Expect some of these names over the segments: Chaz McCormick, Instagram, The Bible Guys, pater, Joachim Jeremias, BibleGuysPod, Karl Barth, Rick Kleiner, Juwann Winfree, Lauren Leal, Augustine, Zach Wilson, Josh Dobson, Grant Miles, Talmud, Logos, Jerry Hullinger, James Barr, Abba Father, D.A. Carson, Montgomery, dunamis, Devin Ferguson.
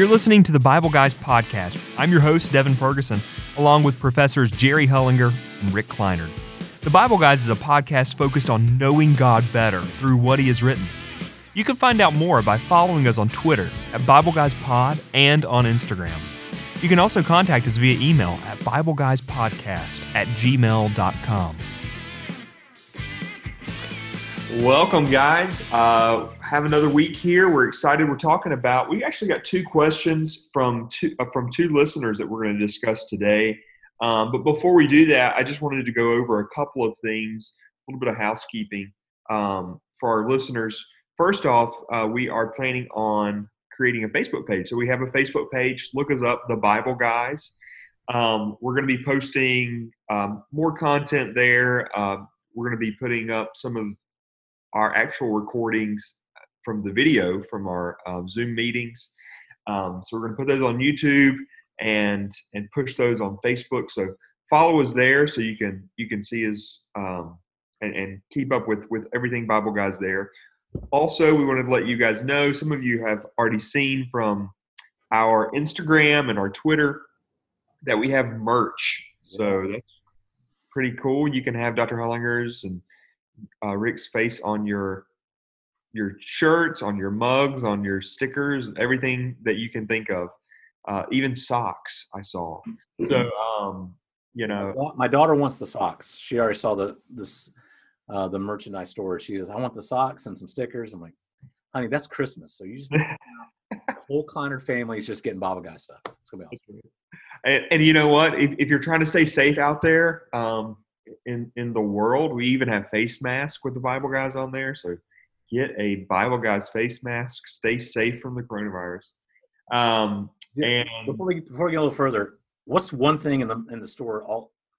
You're listening to the Bible Guys podcast. I'm your host, Devin Ferguson, along with professors Jerry Hullinger and Rick Kleiner. The Bible Guys is a podcast focused on knowing God better through what He has written. You can find out more by following us on Twitter at BibleGuysPod and on Instagram. You can also contact us via email at BibleGuysPodcast@gmail.com. Welcome, guys. Have another week here. We're excited. We're talking about, we actually got two questions from two listeners that we're going to discuss today. But before we do that, I just wanted to go over a couple of things, a little bit of housekeeping for our listeners. First off, we are planning on creating a Facebook page. So we have a Facebook page. Look us up, The Bible Guys. We're going to be posting more content there. We're going to be putting up some of our actual recordings from the video from our Zoom meetings. So we're going to put those on YouTube and push those on Facebook. So follow us there so you can see us and keep up with everything Bible Guys there. Also, we wanted to let you guys know, some of you have already seen from our Instagram and our Twitter that we have merch. So that's pretty cool. You can have Dr. Hullinger's and Rick's face on your shirts, on your mugs, on your stickers, everything that you can think of, even socks I saw. So my daughter wants the socks. She already saw the merchandise store. She says, "I want the socks and some stickers." I'm like, "Honey, that's Christmas." So you just the whole Kleiner family is just getting Bible Guy stuff. It's gonna be awesome. And you know what? If you're trying to stay safe out there, in the world, we even have face masks with the Bible Guys on there. So get a Bible Guys face mask. Stay safe from the coronavirus. And before we get a little further, what's one thing in the store?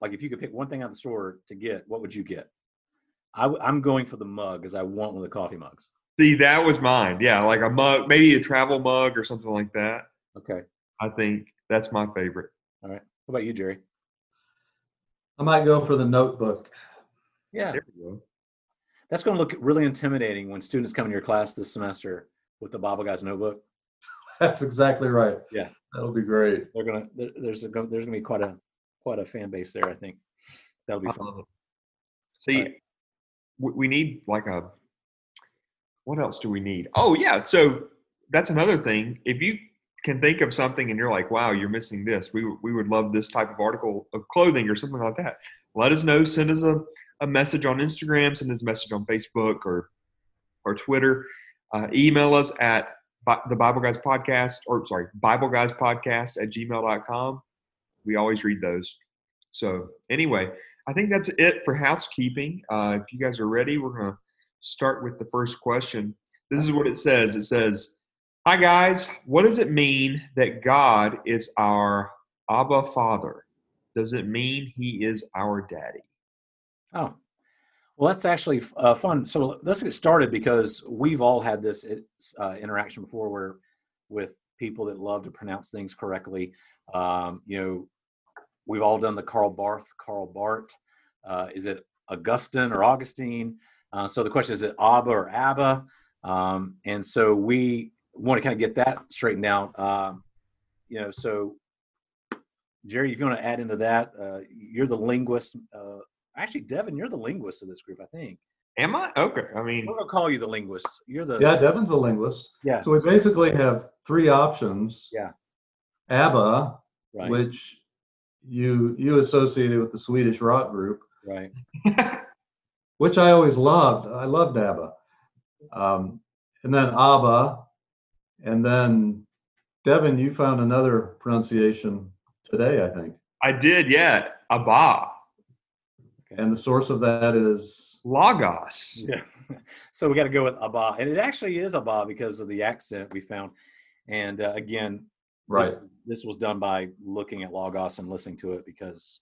If you could pick one thing out of the store to get, what would you get? I'm going for the mug, as I want one of the coffee mugs. See, that was mine. Yeah, like a mug, maybe a travel mug or something like that. Okay, I think that's my favorite. All right. What about you, Jerry? I might go for the notebook. Yeah. There we go. That's going to look really intimidating when students come into your class this semester with the Bible Guys notebook. That's exactly right. Yeah. That'll be great. There's going to be quite a fan base there, I think. That'll be fun. See, right. We need what else do we need? Oh, yeah. So that's another thing. If you can think of something and you're like, wow, you're missing this. We would love this type of article of clothing or something like that. Let us know. Send us a message on Instagram. Send us a message on Facebook or Twitter. Email us at the Bible Guys podcast, BibleGuysPodcast @gmail.com. We always read those. So anyway, I think that's it for housekeeping. If you guys are ready, we're going to start with the first question. This is what it says. It says, "Hi guys, what does it mean that God is our Abba Father? Does it mean He is our daddy?" Oh, well, that's actually fun. So let's get started because we've all had this interaction before where with people that love to pronounce things correctly. We've all done the Karl Barth. Is it Augustine or Augustine? So the question is it Abba or Abba? And so we want to kind of get that straightened out. So Jerry, if you want to add into that, you're the linguist. Actually, Devin, you're the linguist of this group, I think. Am I? Okay. I mean, we're going to call you the linguist. Devin's a linguist. Yeah. So we basically have three options. Yeah. Abba, right, which you associated with the Swedish rock group. Right. Which I always loved. I loved Abba. And then Abba. And then, Devin, you found another pronunciation today, I think. I did, yeah. Abba. Okay. And the source of that is? Logos. Yeah. So we got to go with Abba. And it actually is Abba because of the accent we found. And again, right, this was done by looking at Logos and listening to it because,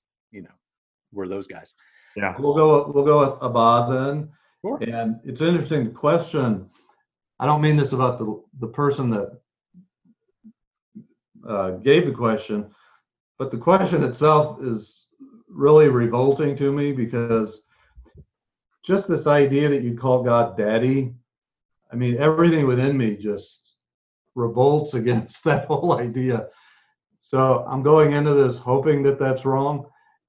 we're those guys. Yeah. We'll go with Abba then. Sure. And it's interesting, the question, I don't mean this about the person that gave the question, but the question itself is really revolting to me because just this idea that you call God daddy, I mean, everything within me just revolts against that whole idea. So I'm going into this hoping that that's wrong.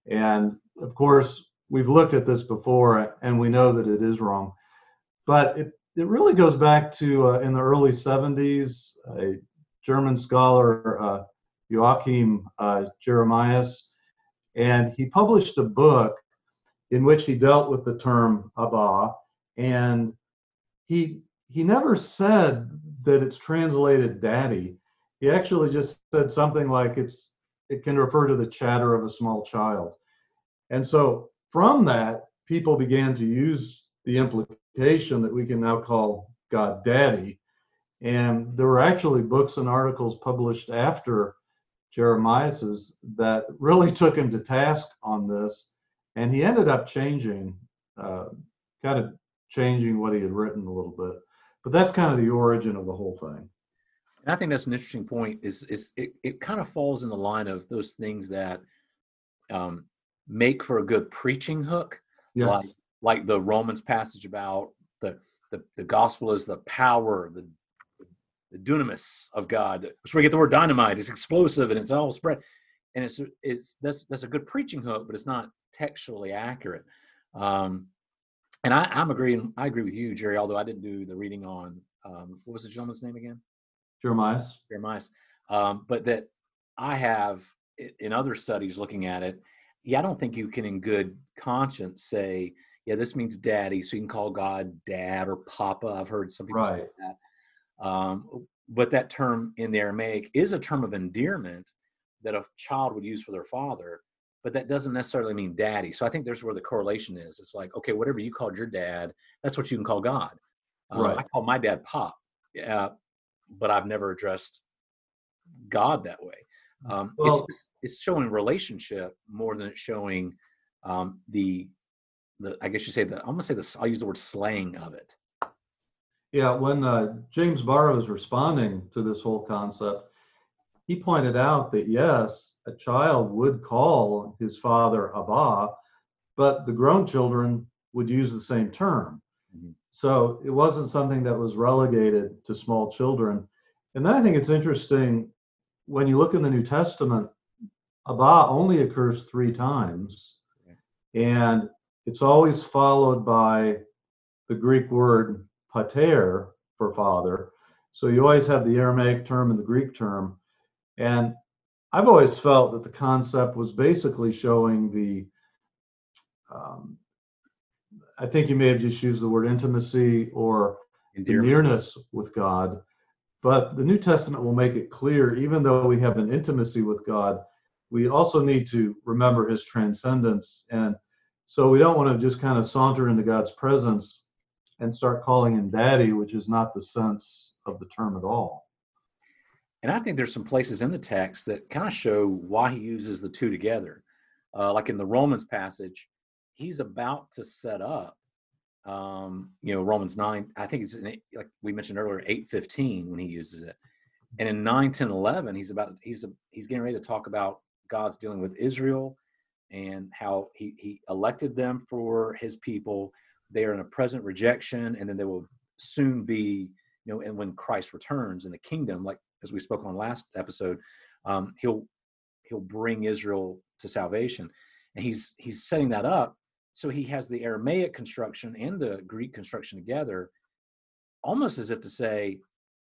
And of course, we've looked at this before and we know that it is wrong. But it really goes back to in the early 70s, a German scholar, Joachim Jeremias, and he published a book in which he dealt with the term Abba, and he never said that it's translated daddy. He actually just said something like it can refer to the chatter of a small child. And so from that, people began to use the implication that we can now call God daddy. And there were actually books and articles published after Jeremias's that really took him to task on this. And he ended up kind of changing what he had written a little bit. But that's kind of the origin of the whole thing. And I think that's an interesting point. It kind of falls in the line of those things that make for a good preaching hook. Yes. Like the Romans passage about the gospel is the power, the dunamis of God. That's where we get the word dynamite. It's explosive and it's all spread. And that's a good preaching hook, but it's not textually accurate. And I agree with you, Jerry, although I didn't do the reading on, what was the gentleman's name again? Jeremias. But that I have, in other studies looking at it, I don't think you can in good conscience say, this means daddy, so you can call God dad or papa. I've heard some people say that. But that term in the Aramaic is a term of endearment that a child would use for their father, but that doesn't necessarily mean daddy. So I think there's where the correlation is. It's like, okay, whatever you called your dad, that's what you can call God. I call my dad Pop, but I've never addressed God that way. It's showing relationship more than it's showing I'll use the word slang of it. Yeah, when James Barr was responding to this whole concept, he pointed out that, yes, a child would call his father Abba, but the grown children would use the same term. Mm-hmm. So it wasn't something that was relegated to small children. And then I think it's interesting, when you look in the New Testament, Abba only occurs 3 times. Okay. And it's always followed by the Greek word pater, for father. So you always have the Aramaic term and the Greek term. And I've always felt that the concept was basically showing I think you may have just used the word intimacy or nearness with God, but the New Testament will make it clear, even though we have an intimacy with God, we also need to remember his transcendence. And so we don't want to just kind of saunter into God's presence and start calling him daddy, which is not the sense of the term at all. And I think there's some places in the text that kind of show why he uses the two together. Like in the Romans passage, he's about to set up, Romans 9, I think it's, like we mentioned earlier, 8:15 when he uses it. And in 9, 10, 11, he's getting ready to talk about God's dealing with Israel and how he elected them for his people. They are in a present rejection, and then they will soon be, and when Christ returns in the kingdom, like, as we spoke on last episode, he'll bring Israel to salvation, and he's setting that up. So he has the Aramaic construction and the Greek construction together, almost as if to say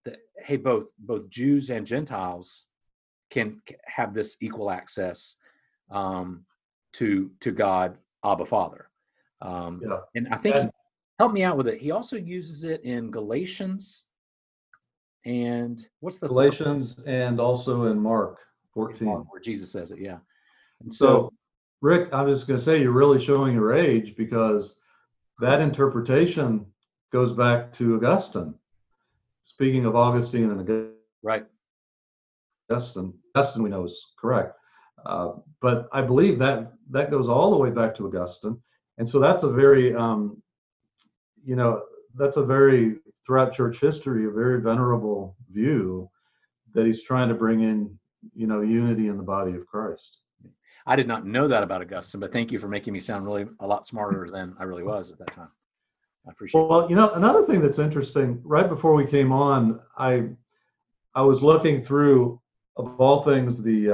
that, hey, both Jews and Gentiles can have this equal access to God, Abba Father. And I think he helped me out with it. He also uses it in Galatians. And what's the Galatians point? And also in Mark 14, where Jesus says it. Yeah. And so Rick, I was going to say, you're really showing your age, because that interpretation goes back to Augustine. Speaking of Augustine and Augustine, right. Augustine we know is correct. But I believe that goes all the way back to Augustine. And so that's a very, throughout church history, a very venerable view that he's trying to bring in, unity in the body of Christ. I did not know that about Augustine, but thank you for making me sound really a lot smarter than I really was at that time. I appreciate it. Well, another thing that's interesting, right before we came on, I I was looking through, of all things, the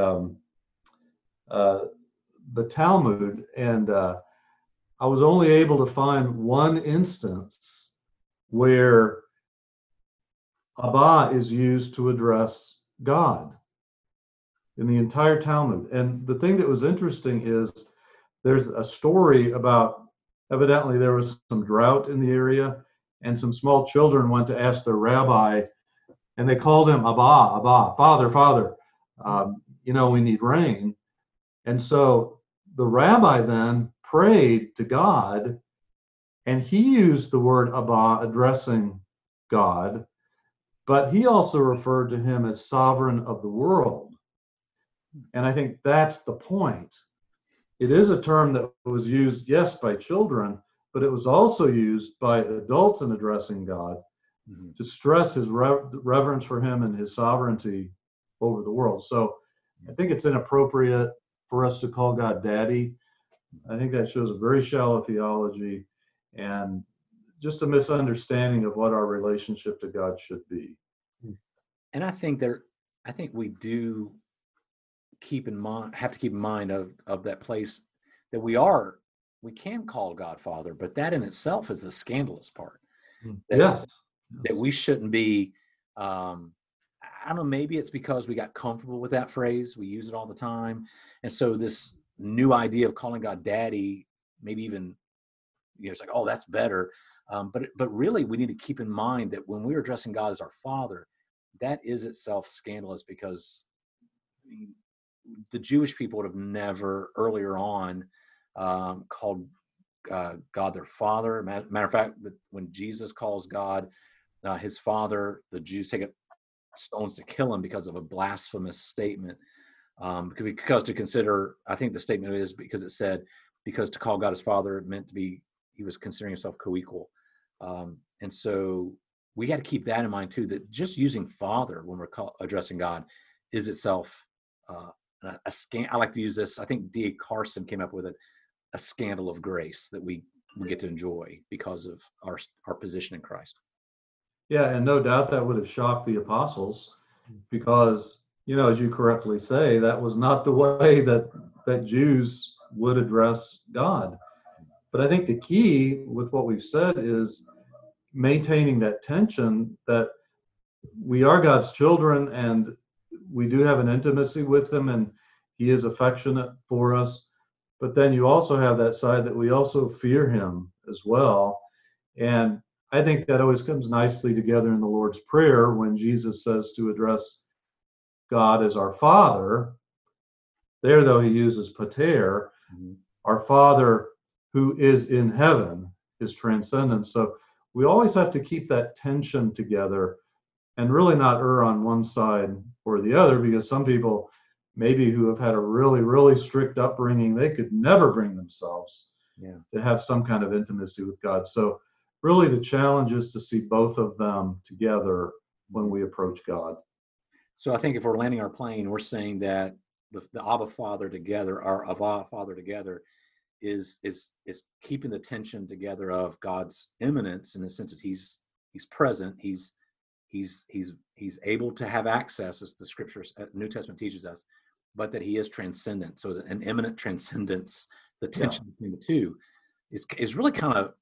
Talmud, and I was only able to find one instance where Abba is used to address God in the entire Talmud. And the thing that was interesting is there's a story about, evidently there was some drought in the area, and some small children went to ask their rabbi, and they called him Abba, Abba, Father, Father, we need rain. And so the rabbi then prayed to God, and he used the word Abba addressing God, but he also referred to him as sovereign of the world. And I think that's the point. It is a term that was used, yes, by children, but it was also used by adults in addressing God to stress his reverence for him and his sovereignty over the world. So I think it's inappropriate for us to call God Daddy. I think that shows a very shallow theology and just a misunderstanding of what our relationship to God should be. And I think we do have to keep in mind of that place that we can call God Father, but that in itself is the scandalous part. That we shouldn't be, I don't know, maybe it's because we got comfortable with that phrase. We use it all the time. And so this new idea of calling God Daddy, maybe even, it's like, oh, that's better. But really we need to keep in mind that when we're addressing God as our Father, that is itself scandalous, because the Jewish people would have never earlier on called God their Father. Matter of fact, when Jesus calls God his Father, the Jews take up stones to kill him because of a blasphemous statement. Because to call God his Father meant to be, he was considering himself co-equal. And so we got to keep that in mind too, that just using Father when we're addressing God is itself a scandal. I like to use this, I think D.A. Carson came up with it, a scandal of grace that we get to enjoy because of our position in Christ. Yeah, and no doubt that would have shocked the apostles, because, as you correctly say, that was not the way that Jews would address God. But I think the key with what we've said is maintaining that tension that we are God's children and we do have an intimacy with him and he is affectionate for us. But then you also have that side that we also fear him as well. And I think that always comes nicely together in the Lord's Prayer when Jesus says to address God as our Father. There, though, he uses pater, our Father who is in heaven, his transcendence. So we always have to keep that tension together and really not err on one side or the other, because some people maybe who have had a really, really strict upbringing, they could never bring themselves to have some kind of intimacy with God. So really the challenge is to see both of them together when we approach God. So I think if we're landing our plane, we're saying that the Abba Father together, our Abba Father together, is keeping the tension together of God's immanence in the sense that he's present, he's able to have access, as the scriptures, New Testament teaches us, but that he is transcendent. So an immanent transcendence, the tension between the two is really kind of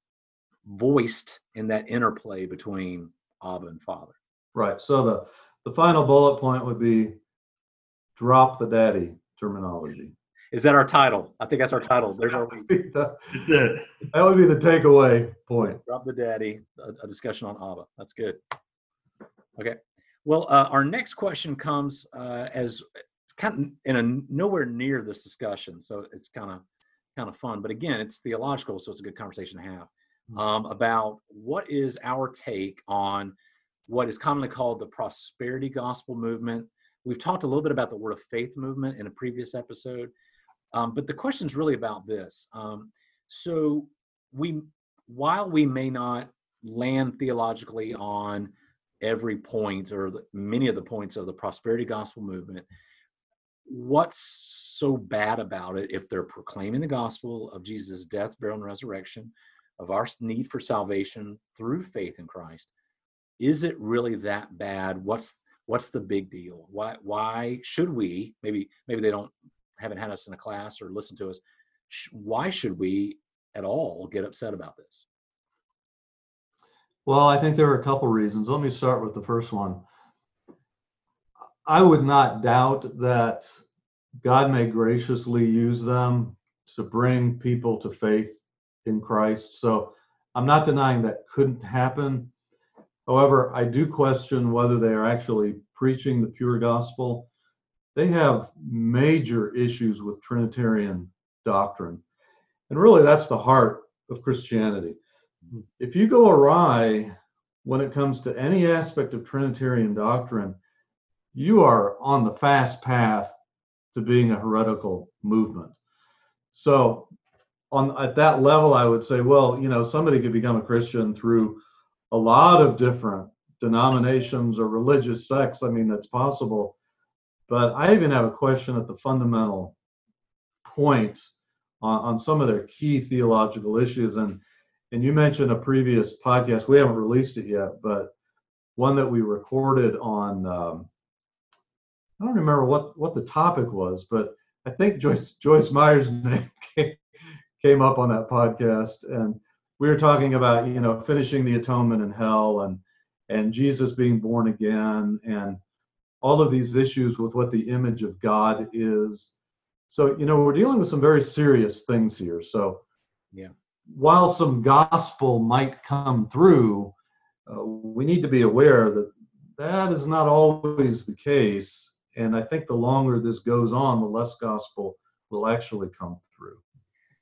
voiced in that interplay between Abba and Father. Right. So the final bullet point would be drop the daddy terminology. Is that our title? I think that's our title. There's our week. That's it. That would be the takeaway point. Drop the daddy, a discussion on Abba. That's good. Okay. Well, our next question comes as it's kind of in a nowhere near this discussion, so it's kind of fun. But again, it's theological, so it's a good conversation to have about what is our take on what is commonly called the prosperity gospel movement. We've talked a little bit about the Word of Faith movement in a previous episode, but the question is really about this. So while we may not land theologically on every point or many of the points of the prosperity gospel movement, what's so bad about it if they're proclaiming the gospel of Jesus' death, burial, and resurrection, of our need for salvation through faith in Christ? Is it really that bad? What's What's the big deal? Why should we, maybe they haven't had us in a class or listened to us. Why should we at all get upset about this? Well, I think there are a couple reasons. Let me start with the first one. I would not doubt that God may graciously use them to bring people to faith in Christ. So I'm not denying that couldn't happen. However, I do question whether they are actually preaching the pure gospel. They have major issues with Trinitarian doctrine. And really, that's the heart of Christianity. If you go awry when it comes to any aspect of Trinitarian doctrine, you are on the fast path to being a heretical movement. So at that level, I would say, well, somebody could become a Christian through a lot of different denominations or religious sects. I mean, that's possible. But I even have a question at the fundamental point on some of their key theological issues. And you mentioned a previous podcast. We haven't released it yet, but one that we recorded on, I don't remember what the topic was, but I think Joyce Meyer's name came up on that podcast. And we were talking about, finishing the atonement in hell and Jesus being born again and all of these issues with what the image of God is. So, we're dealing with some very serious things here. So, yeah. While some gospel might come through, we need to be aware that that is not always the case. And I think the longer this goes on, the less gospel will actually come through.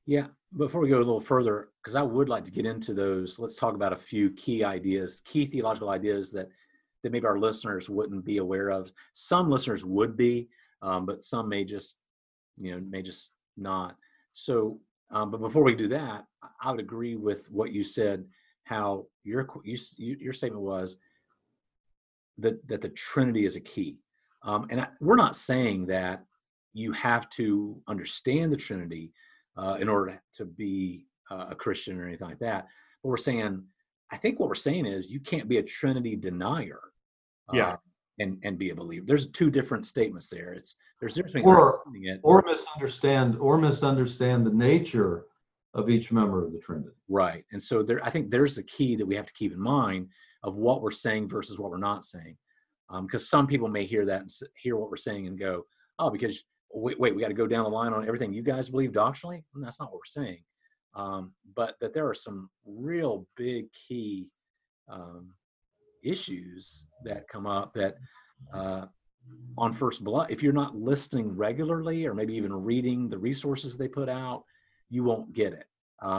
Yeah. Before we go a little further, because I would like to get into those, let's talk about a few key ideas, key theological ideas that maybe our listeners wouldn't be aware of. Some listeners would be, but some may just not. So, but before we do that, I would agree with what you said, how your statement was that the Trinity is a key. And we're not saying that you have to understand the Trinity in order to be a Christian or anything like that. But I think what we're saying is you can't be a Trinity denier and be a believer. There's two different statements there. Or misunderstand the nature of each member of the Trinity. Right. And so I think there's the key that we have to keep in mind of what we're saying versus what we're not saying. Because some people may hear that and hear what we're saying and go, oh, because wait, we got to go down the line on everything you guys believe doctrinally? And that's not what we're saying. But that there are some real big key issues that come up that on first blush, if you're not listening regularly or maybe even reading the resources they put out, you won't get it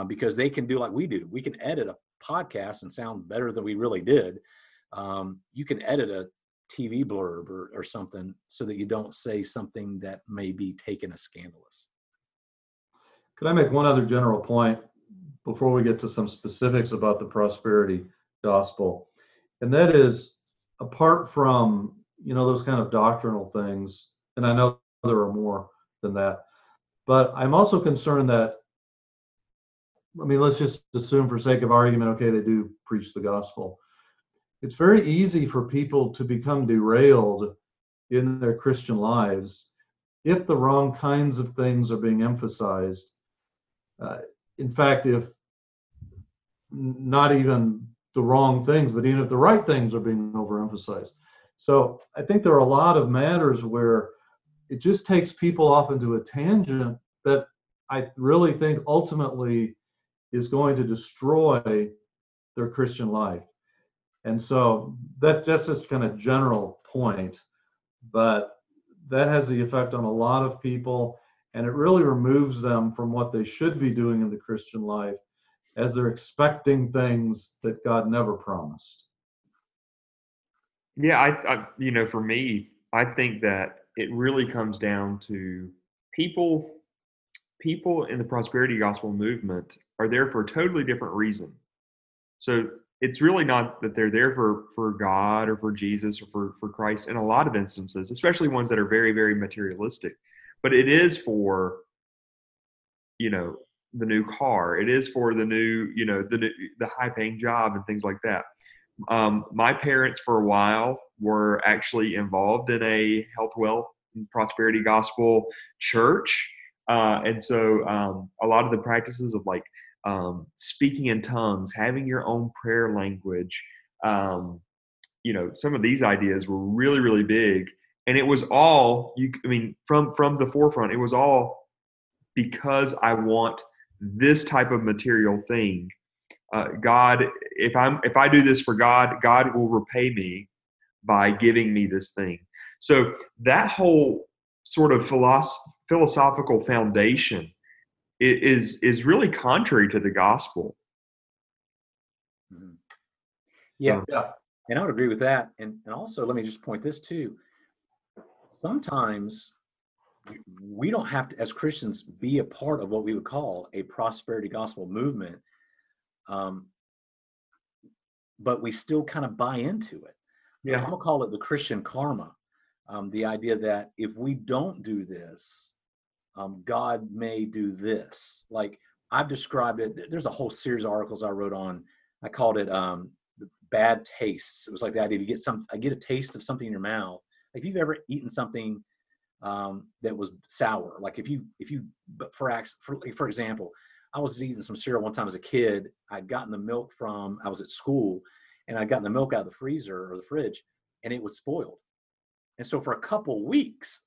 because they can do like we do. We can edit a podcast and sound better than we really did. You can edit a TV blurb or something so that you don't say something that may be taken as scandalous. Could I make one other general point before we get to some specifics about the prosperity gospel? And that is, apart from, those kind of doctrinal things, and I know there are more than that, but I'm also concerned that, let's just assume for sake of argument, okay, they do preach the gospel. It's very easy for people to become derailed in their Christian lives if the wrong kinds of things are being emphasized. In fact, if not even the wrong things, but even if the right things are being overemphasized. So I think there are a lot of matters where it just takes people off into a tangent that I really think ultimately is going to destroy their Christian life. And so that's just kind of general point, but that has the effect on a lot of people, and it really removes them from what they should be doing in the Christian life as they're expecting things that God never promised. Yeah, I for me, I think that it really comes down to people in the prosperity gospel movement are there for a totally different reason. So it's really not that they're there for God or for Jesus or for Christ in a lot of instances, especially ones that are very, very materialistic. But it is for, the new car. It is for the new, the high-paying job and things like that. My parents for a while were actually involved in a health, wealth, and prosperity gospel church. And so a lot of the practices of like speaking in tongues, having your own prayer language, you know, some of these ideas were really, really big. And it was all, from the forefront, it was all because I want this type of material thing. God, if I do this for God, God will repay me by giving me this thing. So that whole sort of philosophical foundation is really contrary to the gospel. Yeah. And I would agree with that. And also, let me just point this too. Sometimes we don't have to, as Christians, be a part of what we would call a prosperity gospel movement. But we still kind of buy into it. Yeah. I'm going to call it the Christian karma. The idea that if we don't do this, God may do this. Like I've described it, there's a whole series of articles I wrote on. I called it bad tastes. It was like the idea, I get a taste of something in your mouth. Like if you've ever eaten something that was sour, like for example, I was eating some cereal one time as a kid. I'd gotten the milk I was at school, and I'd gotten the milk out of the freezer or the fridge, and it was spoiled. And so for a couple weeks,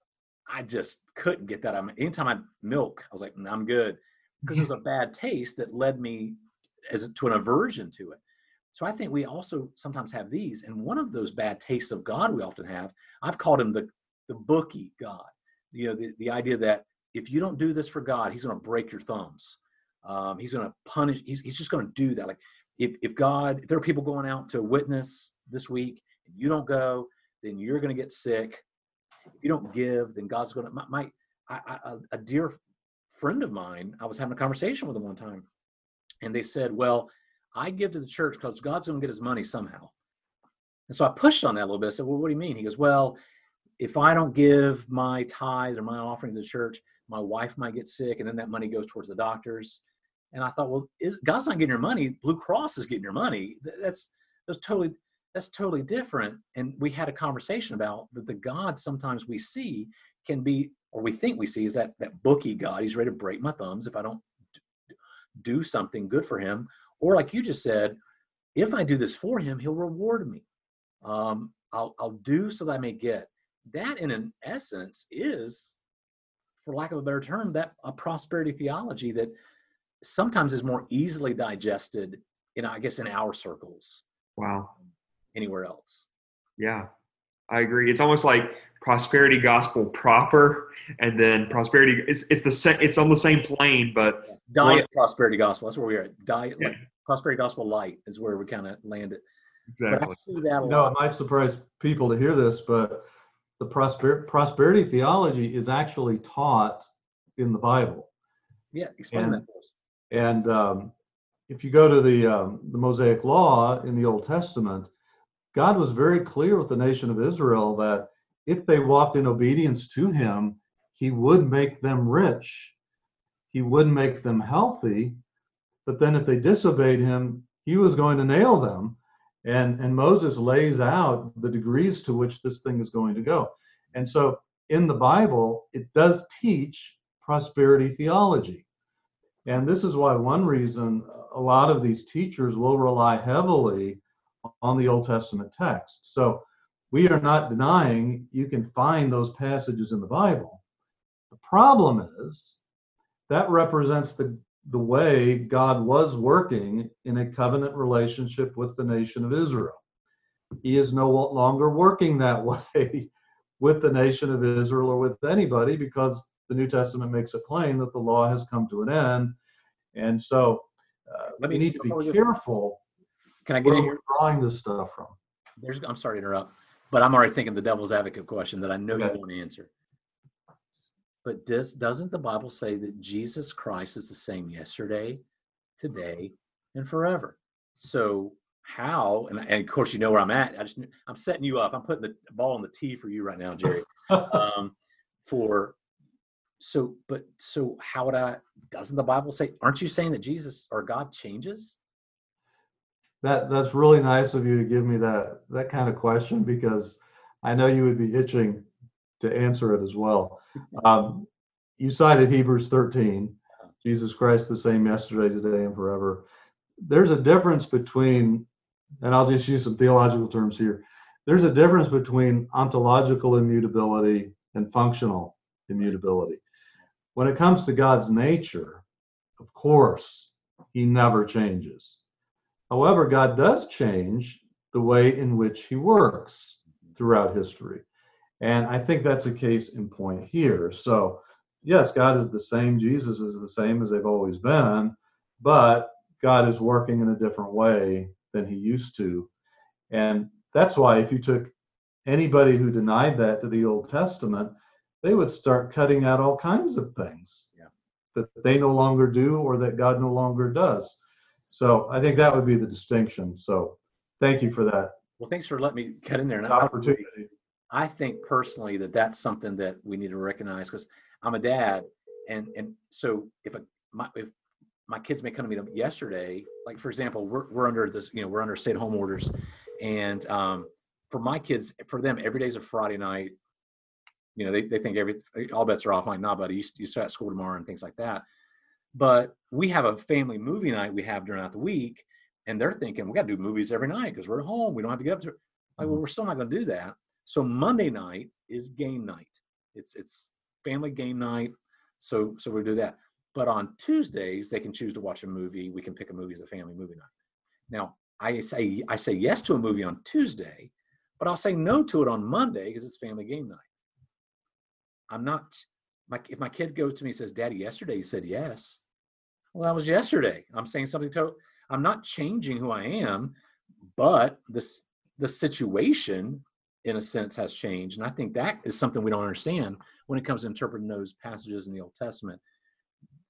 I just couldn't get that. Anytime I milk, I was like, I'm good. Because it was a bad taste that led me to an aversion to it. So I think we also sometimes have these. And one of those bad tastes of God we often have, I've called him the bookie God. You know, the idea that if you don't do this for God, he's going to break your thumbs. He's going to punish. He's just going to do that. Like if there are people going out to witness this week, and you don't go, then you're going to get sick. If you don't give, then God's going to. A dear friend of mine, I was having a conversation with him one time, and they said, "Well, I give to the church because God's going to get his money somehow." And so I pushed on that a little bit. I said, "Well, what do you mean?" He goes, "Well, if I don't give my tithe or my offering to the church, my wife might get sick, and then that money goes towards the doctors." And I thought, well, God's not getting your money. Blue Cross is getting your money. That's totally different. And we had a conversation about that. The God sometimes we see can be, or we think we see, is that bookie God. He's ready to break my thumbs if I don't do something good for him. Or like you just said, if I do this for him, he'll reward me. I'll do so that I may get. That in an essence is, for lack of a better term, that a prosperity theology that sometimes is more easily digested in our circles. Wow. Anywhere else. Yeah, I agree. It's almost like prosperity gospel proper, and then prosperity. It's on the same plane, but prosperity gospel. That's where we are. Like prosperity gospel light is where we kind of land it. Exactly. But I see that a lot. It might surprise people to hear this, but the prosperity theology is actually taught in the Bible. Yeah, explain that for us. And if you go to the Mosaic Law in the Old Testament, God was very clear with the nation of Israel that if they walked in obedience to him, he would make them rich. He would make them healthy. But then if they disobeyed him, he was going to nail them. And Moses lays out the degrees to which this thing is going to go. And so in the Bible, it does teach prosperity theology. And this is why one reason a lot of these teachers will rely heavily on the Old Testament text. So we are not denying you can find those passages in the Bible. The problem is that represents the way God was working in a covenant relationship with the nation of Israel. He is no longer working that way with the nation of Israel or with anybody, because the New Testament makes a claim that the law has come to an end. And so we need to be careful. Can I get in here? Drawing this stuff from? I'm sorry to interrupt, but I'm already thinking the devil's advocate question that I know you want to answer. But doesn't the Bible say that Jesus Christ is the same yesterday, today, and forever? So how? And of course, you know where I'm at. I'm setting you up. I'm putting the ball on the tee for you right now, Jerry. So how would I? Doesn't the Bible say? Aren't you saying that Jesus or God changes? that's really nice of you to give me that kind of question, because I know you would be itching to answer it as well. You cited Hebrews 13, Jesus Christ the same yesterday, today, and forever. There's a difference between, and I'll just use some theological terms here, there's a difference between ontological immutability and functional immutability. When it comes to God's nature, of course, he never changes. However, God does change the way in which he works throughout history. And I think that's a case in point here. So, yes, God is the same, Jesus is the same as they've always been, but God is working in a different way than he used to. And that's why if you took anybody who denied that to the Old Testament, they would start cutting out all kinds of things that they no longer do or that God no longer does. So I think that would be the distinction. So thank you for that. Well, thanks for letting me cut in there. And opportunity. I think personally that that's something that we need to recognize, because I'm a dad. And so if my kids may come to me yesterday, like, for example, we're under this, we're under stay-at-home orders. And for my kids, for them, every day's a Friday night. They think all bets are off. Like, nah, buddy, you start school tomorrow and things like that. But we have a family movie night we have during the week, and they're thinking, we got to do movies every night because we're at home. We don't have to get up to it. Like, well, we're still not going to do that. So Monday night is game night. It's family game night. So we do that. But on Tuesdays, they can choose to watch a movie. We can pick a movie as a family movie night. Now, I say yes to a movie on Tuesday, but I'll say no to it on Monday because it's family game night. If my kid goes to me and says, Daddy, yesterday you said yes. Well, that was yesterday. I'm saying something I'm not changing who I am, but the situation, in a sense, has changed. And I think that is something we don't understand when it comes to interpreting those passages in the Old Testament.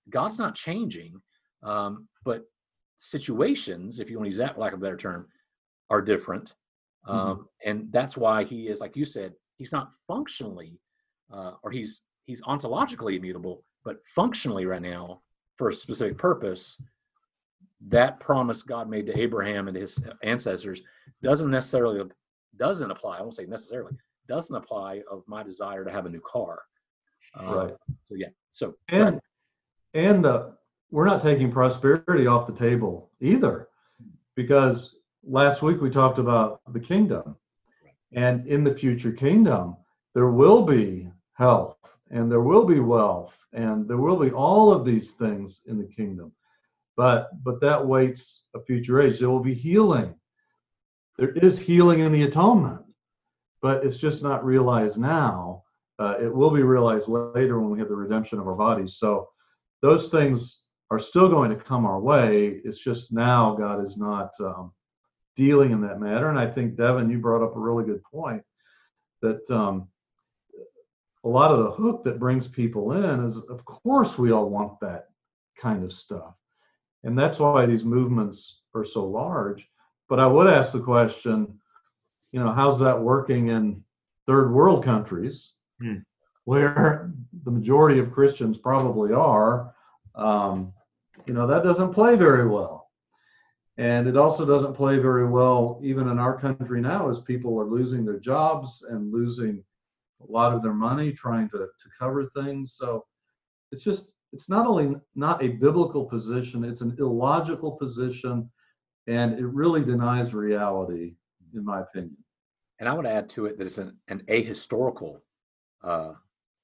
God's not changing, but situations, if you want to use that for lack of a better term, are different. And that's why he is, like you said, he's not functionally he's ontologically immutable, but functionally right now for a specific purpose, that promise God made to Abraham and his ancestors doesn't apply of my desire to have a new car. Right. So yeah. So and we're not taking prosperity off the table either, because last week we talked about the kingdom, and in the future kingdom there will be health, and there will be wealth, and there will be all of these things in the kingdom. But that waits a future age. There will be healing. There is healing in the atonement, but it's just not realized now. It will be realized later when we have the redemption of our bodies. So those things are still going to come our way. It's just now God is not dealing in that matter. And I think, Devin, you brought up a really good point that a lot of the hook that brings people in is, of course, we all want that kind of stuff. And that's why these movements are so large. But I would ask the question, how's that working in third world countries where the majority of Christians probably are? That doesn't play very well. And it also doesn't play very well even in our country now, as people are losing their jobs and losing a lot of their money trying to cover things. So it's not only not a biblical position, it's an illogical position, and it really denies reality, in my opinion. And I would add to it that it's an ahistorical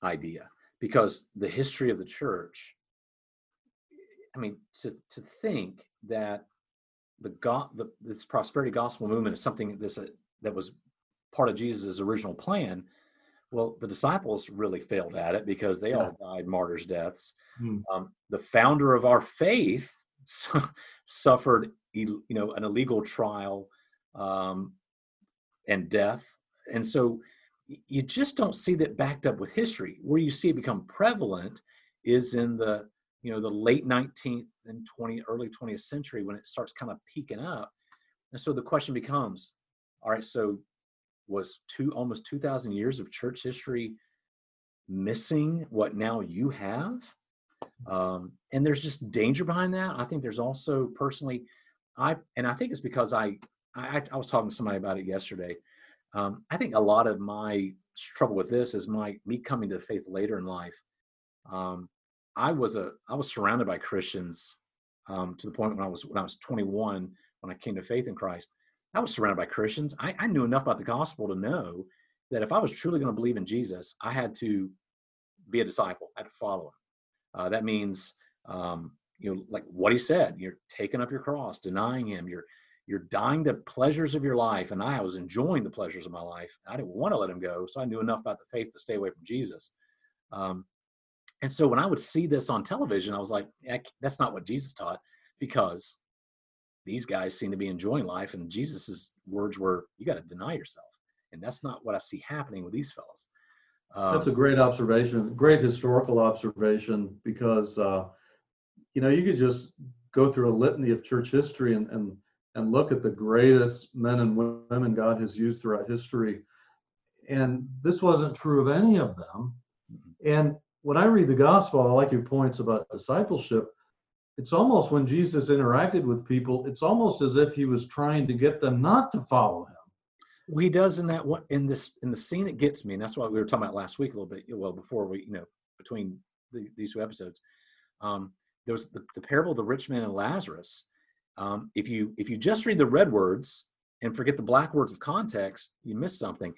idea, because the history of the church, I mean, to think that this prosperity gospel movement is something that was part of Jesus' original plan. Well, the disciples really failed at it because they all died martyrs' deaths. The founder of our faith suffered, an illegal trial and death. And so you just don't see that backed up with history. Where you see it become prevalent is in the, the late 19th and early 20th century, when it starts kind of peaking up. And so the question becomes, all right, so was almost 2,000 years of church history missing what now you have? And there's just danger behind that. I think there's also, personally, I think it's because I was talking to somebody about it yesterday. I think a lot of my trouble with this is me coming to faith later in life. I was surrounded by Christians to the point when I was 21, when I came to faith in Christ, I was surrounded by Christians. I knew enough about the gospel to know that if I was truly going to believe in Jesus, I had to be a disciple. I had to follow him. That means, like what he said, you're taking up your cross, denying him, you're dying to pleasures of your life. And I was enjoying the pleasures of my life. I didn't want to let him go. So I knew enough about the faith to stay away from Jesus. And so when I would see this on television, I was like, that's not what Jesus taught, because these guys seem to be enjoying life. And Jesus's words were, you got to deny yourself. And that's not what I see happening with these fellas. That's a great observation, great historical observation, because, you could just go through a litany of church history and look at the greatest men and women God has used throughout history. And this wasn't true of any of them. And when I read the gospel, I like your points about discipleship. It's almost, when Jesus interacted with people, it's almost as if he was trying to get them not to follow him. Well, he does in the scene that gets me, and that's what we were talking about last week a little bit. Well, before we, between these two episodes, there was the parable of the rich man and Lazarus. If you just read the red words and forget the black words of context, you miss something.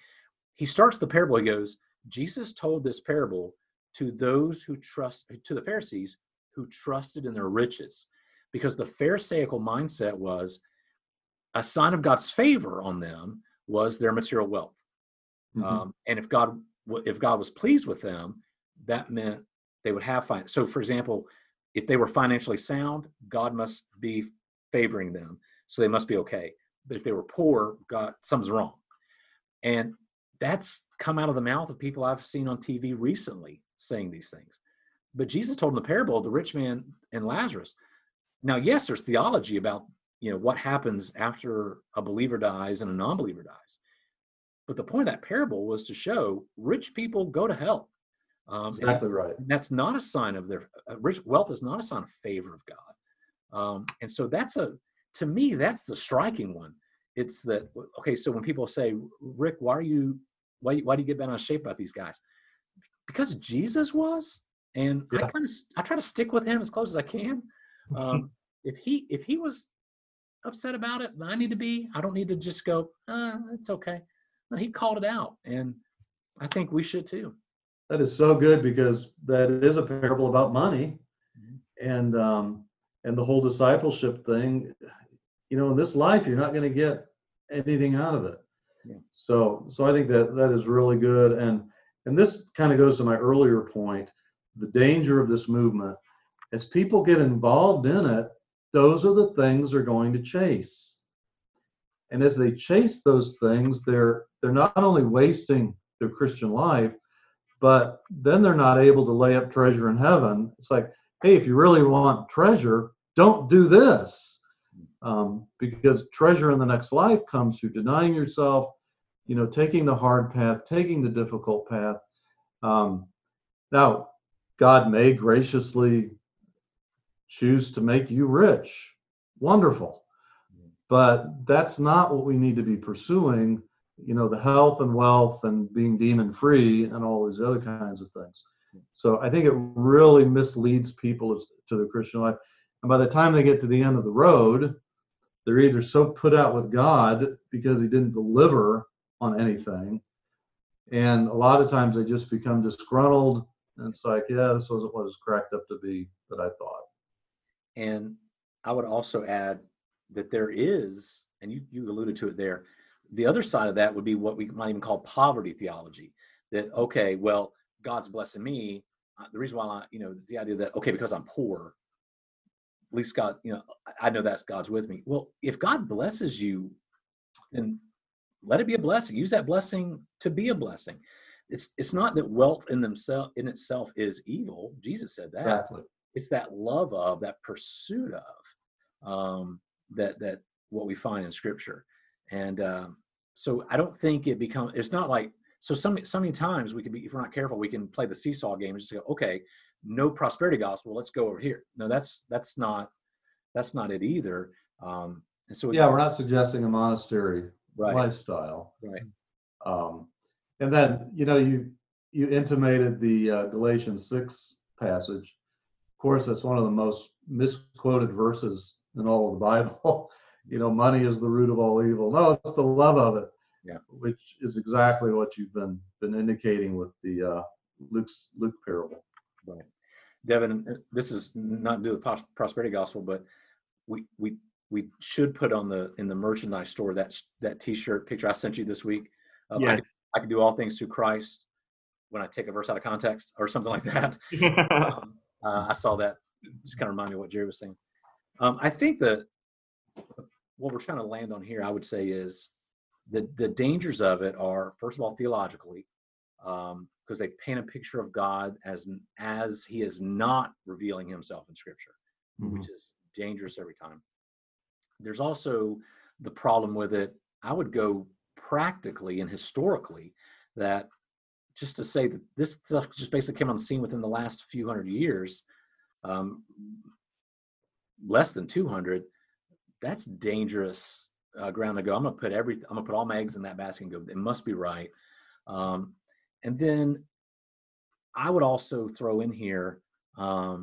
He starts the parable. He goes, Jesus told this parable to those to the Pharisees who trusted in their riches, because the Pharisaical mindset was a sign of God's favor on them was their material wealth. Mm-hmm. And if God was pleased with them, that meant they would have finance. So for example, if they were financially sound, God must be favoring them, so they must be okay. But if they were poor, God, something's wrong. And that's come out of the mouth of people I've seen on TV recently saying these things. But Jesus told them the parable of the rich man and Lazarus. Now, yes, there's theology about what happens after a believer dies and a non-believer dies. But the point of that parable was to show rich people go to hell. Exactly right. And that's not a sign of wealth is not a sign of favor of God. And so to me, that's the striking one. It's that, okay, so when people say, Rick, why do you get bent out of shape about these guys? Because Jesus was, and yeah. I try to stick with him as close as I can. If he was upset about it, and I need to be. I don't need to just go, it's okay. No, he called it out, and I think we should too. That is so good, because that is a parable about money, mm-hmm. and the whole discipleship thing. In this life, you're not going to get anything out of it. Yeah. So I think that is really good, and this kind of goes to my earlier point, the danger of this movement. As people get involved in it, those are the things they're going to chase. And as they chase those things, they're not only wasting their Christian life, but then they're not able to lay up treasure in heaven. It's like, hey, if you really want treasure, don't do this. Because treasure in the next life comes through denying yourself, taking the hard path, taking the difficult path. Now, God may graciously choose to make you rich. Wonderful. But that's not what we need to be pursuing, the health and wealth and being demon-free and all these other kinds of things. So I think it really misleads people to the Christian life. And by the time they get to the end of the road, they're either so put out with God because he didn't deliver on anything, and a lot of times they just become disgruntled, and it's like, yeah, this wasn't what it was cracked up to be that I thought. And I would also add that there is, and you alluded to it there, the other side of that would be what we might even call poverty theology. That, okay, well, God's blessing me. The reason why, it's the idea that, okay, because I'm poor, at least God, I know that's God's with me. Well, if God blesses you, then let it be a blessing. Use that blessing to be a blessing. It's not that wealth in itself is evil. Jesus said that. Exactly. It's that love of, that pursuit of, that what we find in Scripture. And so I don't think it's not like, so many times we can be, if we're not careful, we can play the seesaw game and just go, okay, no prosperity gospel, let's go over here. No, that's not it either. And so we're not suggesting a monastery lifestyle. Right. And then, you intimated the Galatians 6 passage. Of course, that's one of the most misquoted verses in all of the Bible. Money is the root of all evil. No, it's the love of it, which is exactly what you've been indicating with the Luke parable. Right. Devin, this is not to do with prosperity gospel, but we should put in the merchandise store that T-shirt picture I sent you this week. I can do all things through Christ when I take a verse out of context or something like that. I saw that. Just kind of remind me of what Jerry was saying. I think that what we're trying to land on here, I would say, is the dangers of it are, first of all, theologically, because they paint a picture of God as he is not revealing himself in Scripture, which is dangerous every time. There's also the problem with it, I would go practically and historically, that just to say that this stuff just basically came on the scene within the last few hundred years, less than 200, that's dangerous ground to go. I'm gonna put all my eggs in that basket and go, it must be right. And then I would also throw in here the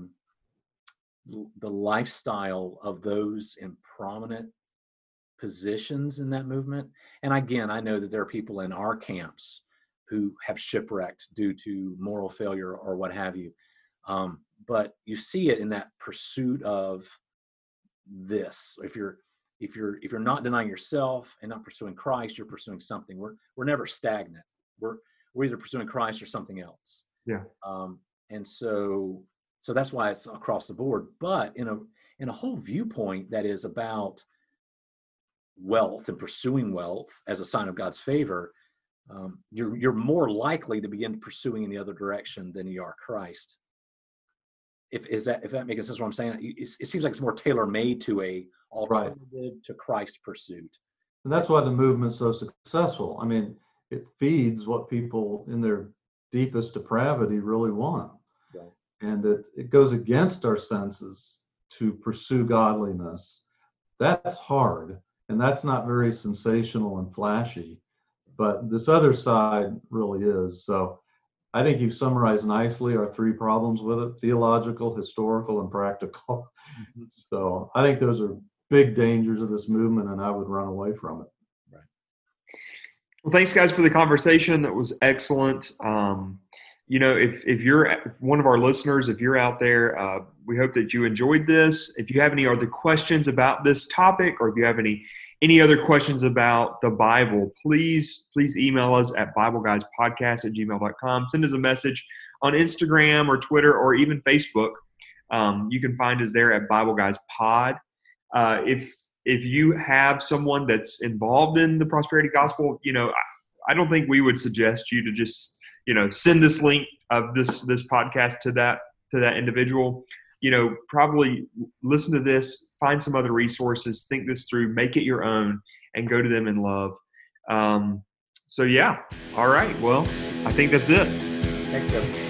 lifestyle of those in prominent positions in that movement. And again, I know that there are people in our camps who have shipwrecked due to moral failure or what have you. But you see it in that pursuit of this. If you're not denying yourself and not pursuing Christ, you're pursuing something. We're never stagnant. We're either pursuing Christ or something else. Yeah. And so that's why it's across the board. But in a whole viewpoint that is about wealth and pursuing wealth as a sign of God's favor, you're more likely to begin pursuing in the other direction than you are Christ. If that makes sense, what I'm saying, it seems like it's more tailor-made to a alternative to Christ pursuit. And that's why the movement's so successful. I mean, it feeds what people in their deepest depravity really want. Right. And it goes against our senses to pursue godliness. That's hard, and that's not very sensational and flashy, but this other side really is. So I think you've summarized nicely our three problems with it: theological, historical, and practical. Mm-hmm. So I think those are big dangers of this movement, and I would run away from it. Right. Well, thanks, guys, for the conversation. That was excellent. If one of our listeners, if you're out there, we hope that you enjoyed this. If you have any other questions about this topic, or if you have any other questions about the Bible, please email us at BibleGuysPodcast@gmail.com. Send us a message on Instagram or Twitter or even Facebook. You can find us there at BibleGuysPod. If you have someone that's involved in the prosperity gospel, I don't think we would suggest you to just send this link of this podcast to that individual. Probably listen to this, find some other resources, think this through, make it your own, and go to them in love. All right. Well, I think that's it. Thanks, Devin.